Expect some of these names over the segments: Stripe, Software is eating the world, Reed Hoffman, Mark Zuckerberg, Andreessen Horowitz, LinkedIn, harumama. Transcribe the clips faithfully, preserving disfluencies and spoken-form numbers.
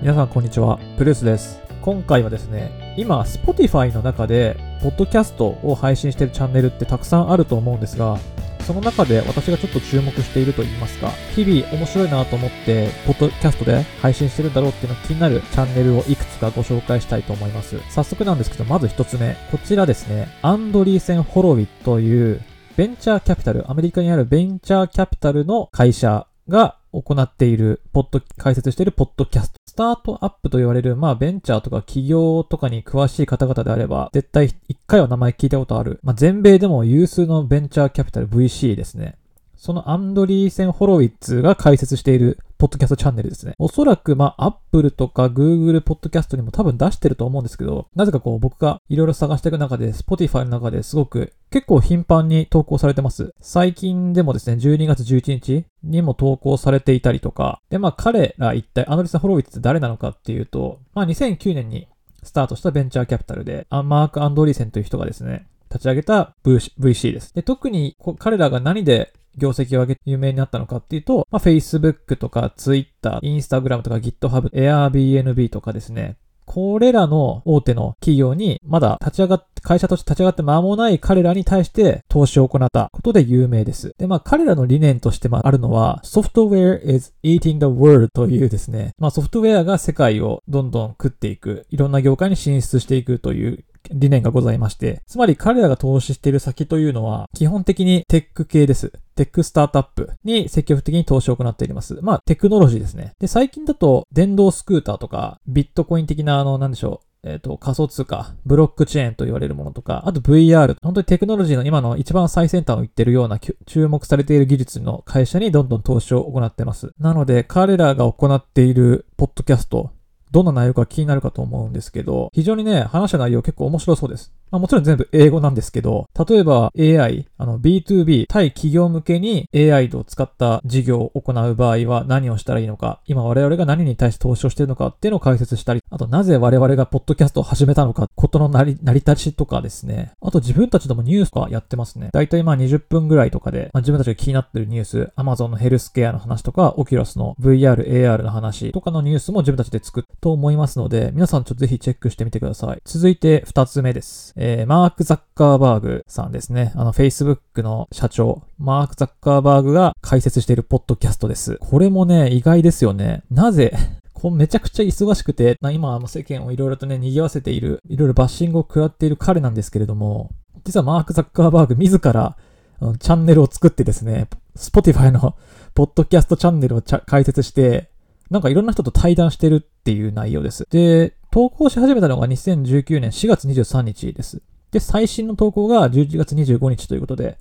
皆さんこんにちは、プルースです。今回はですね、今 Spotify の中でポッドキャストを配信しているチャンネルってたくさんあると思うんですが、その中で私がちょっと注目していると言いますか、日々面白いなと思ってポッドキャストで配信してるんだろうっていうのが気になるチャンネルをいくつかご紹介したいと思います。早速なんですけど、まず一つ目、こちらですね、アンドリーセン・ホロウィットというベンチャーキャピタル、アメリカにあるベンチャーキャピタルの会社が行っているポッド解説しているポッドキャスト、スタートアップと言われる、まあベンチャーとか企業とかに詳しい方々であれば絶対一回は名前聞いたことある、まあ全米でも有数のベンチャーキャピタル ブイシー ですね。そのアンドリーセン・ホロウィッツが解説しているポッドキャストチャンネルですね。おそらくまあ Apple とか Google ポッドキャストにも多分出してると思うんですけど、なぜかこう僕がいろいろ探していく中で Spotify の中ですごく結構頻繁に投稿されてます。最近でもですね、じゅうにがつじゅういちにちにも投稿されていたりとか、でまあ彼ら一体アンドリーセン・ホロウィッツって誰なのかっていうと、まあにせんきゅうねんにスタートしたベンチャーキャピタルで、マーク・アンドリーセンという人がですね、立ち上げた ブイシー です。で、特に彼らが何で業績を上げて有名になったのかっていうと、まあ、Facebook とか Twitter、Instagram とか GitHub、Airbnb とかですね、これらの大手の企業にまだ立ち上がって、会社として立ち上がって間もない彼らに対して投資を行ったことで有名です。で、まあ彼らの理念としてあるのは、Software is eating the world というですね、まあソフトウェアが世界をどんどん食っていく、いろんな業界に進出していくという理念がございまして、つまり彼らが投資している先というのは、基本的にテック系です。テックスタートアップに積極的に投資を行っています。まあ、テクノロジーですね。で、最近だと、電動スクーターとか、ビットコイン的な、あの、なんでしょう。えっと、仮想通貨、ブロックチェーンと言われるものとか、あと ブイアール、本当にテクノロジーの今の一番最先端を言ってるような注目されている技術の会社にどんどん投資を行っています。なので、彼らが行っているポッドキャスト、どんな内容か気になるかと思うんですけど、非常にね、話した内容結構面白そうです。まあもちろん全部英語なんですけど、例えば エーアイ、あの ビーツービー、対企業向けに エーアイ を使った事業を行う場合は何をしたらいいのか、今我々が何に対して投資をしているのかっていうのを解説したり、あとなぜ我々がポッドキャストを始めたのか、ことの成り、成り立ちとかですね。あと自分たちでもニュースとかやってますね。だいたいまあにじゅっぷんぐらいとかで、まあ自分たちが気になってるニュース、Amazon のヘルスケアの話とか、Oculus の ブイアール、エーアール の話とかのニュースも自分たちで作ると思いますので、皆さんちょっとぜひチェックしてみてください。続いてふたつめです。えー、マーク・ザッカーバーグさんですね。あの、Facebook の社長、マーク・ザッカーバーグが解説しているポッドキャストです。これもね、意外ですよね。なぜこうめちゃくちゃ忙しくて、今世間をいろいろとね、賑わせている、いろいろバッシングを食らっている彼なんですけれども、実はマーク・ザッカーバーグ自ら、あの、チャンネルを作ってですね、Spotify のポッドキャストチャンネルを解説して、なんかいろんな人と対談してるっていう内容です。で、投稿し始めたのがにせんじゅうきゅうねんしがつにじゅうさんにちです。で、最新の投稿がじゅういちがつにじゅうごにちということで、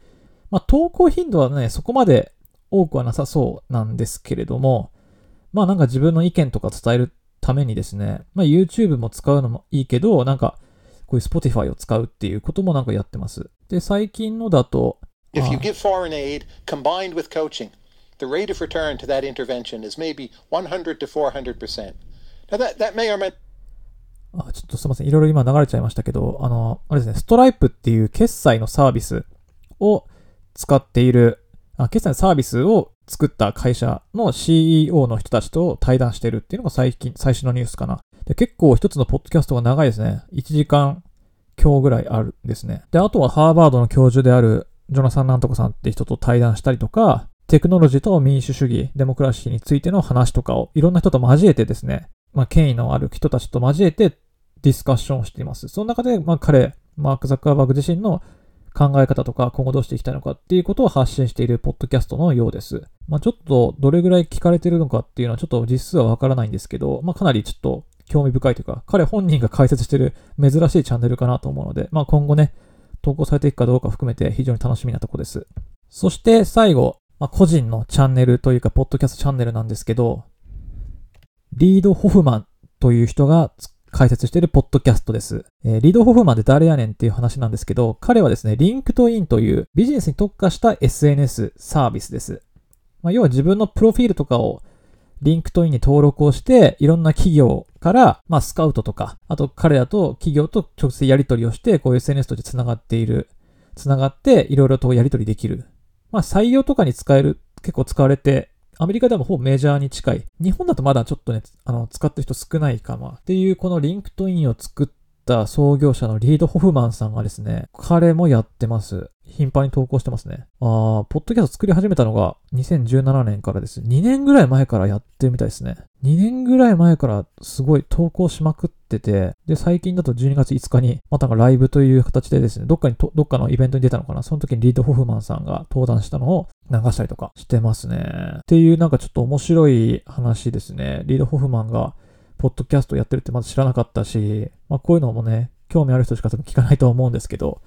まあ投稿頻度はね、そこまで多くはなさそうなんですけれども、まあなんか自分の意見とか伝えるためにですね、まあ YouTube も使うのもいいけど、なんかこういう Spotify を使うっていうこともなんかやってます。で、最近のだと、If you give foreign aid combined with coaching, the rate of return to that intervention is maybe one hundred to four hundred percent. Now that, that may or may...あ、ちょっとすいません。いろいろ今流れちゃいましたけど、あの、あれですね、ストライプっていう決済のサービスを使っている、あ、決済のサービスを作った会社の シーイーオー の人たちと対談してるっていうのが最近、最新のニュースかな。で、結構一つのポッドキャストが長いですね。いちじかんきょうぐらいあるんですね。で、あとはハーバードの教授であるジョナサンなんとかさんって人と対談したりとか、テクノロジーと民主主義、デモクラシーについての話とかをいろんな人と交えてですね、まあ、権威のある人たちと交えてディスカッションをしています。その中で、まあ、彼、マーク・ザッカーバーグ自身の考え方とか、今後どうしていきたいのかっていうことを発信しているポッドキャストのようです。まあ、ちょっとどれぐらい聞かれているのかっていうのはちょっと実数はわからないんですけど、まあ、かなりちょっと興味深いというか、彼本人が解説している珍しいチャンネルかなと思うので、まあ、今後ね、投稿されていくかどうか含めて非常に楽しみなとこです。そして最後、まあ、個人のチャンネルというか、ポッドキャストチャンネルなんですけど、リード・ホフマンという人が解説しているポッドキャストです。えー、リード・ホフマンって誰やねんっていう話なんですけど、彼はですね、LinkedIn というビジネスに特化した エスエヌエス サービスです。まあ、要は自分のプロフィールとかを LinkedIn に登録をして、いろんな企業から、まあ、スカウトとか、あと彼らと企業と直接やり取りをして、こういう エスエヌエス として繋がっている、繋がっていろいろとやり取りできる。まあ、採用とかに使える、結構使われて、アメリカではほぼメジャーに近い。日本だとまだちょっとね、あの、使ってる人少ないかも。っていう、このLinkedInを作った創業者のリード・ホフマンさんがですね、彼もやってます。頻繁に投稿してますね。ああ、ポッドキャスト作り始めたのがにせんじゅうななねんからです。にねんぐらい前からやってるみたいですね。にねんぐらい前からすごい投稿しまくってて、で、最近だとじゅうにがついつかに、またライブという形でですね、どっかにと、どっかのイベントに出たのかな。その時にリード・ホフマンさんが登壇したのを流したりとかしてますね。っていうなんかちょっと面白い話ですね。リード・ホフマンがポッドキャストやってるってまず知らなかったし、まあこういうのもね、興味ある人しか多分聞かないと思うんですけど、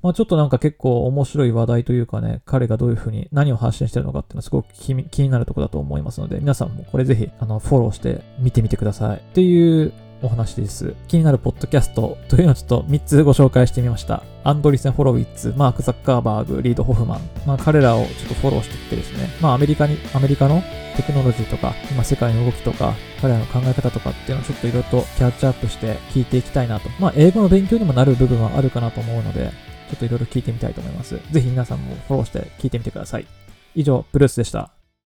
まあちょっとなんか結構面白い話題というかね、彼がどういうふうに何を発信してるのかっていうのはすごく気になるところだと思いますので、皆さんもこれぜひあのフォローして見てみてくださいっていうお話です。気になるポッドキャストというのをちょっとみっつご紹介してみました。アンドリーセン・フォロウィッツ、マーク・ザッカーバーグ、リード・ホフマン。まあ彼らをちょっとフォローしていってですね、まあアメリカに、アメリカのテクノロジーとか、今世界の動きとか、彼らの考え方とかっていうのをちょっといろいろとキャッチアップして聞いていきたいなと。まあ英語の勉強にもなる部分はあるかなと思うので、ちょっといろいろ聞いてみたいと思います。ぜひ皆さんもフォローして聞いてみてください。以上、ブルースでした。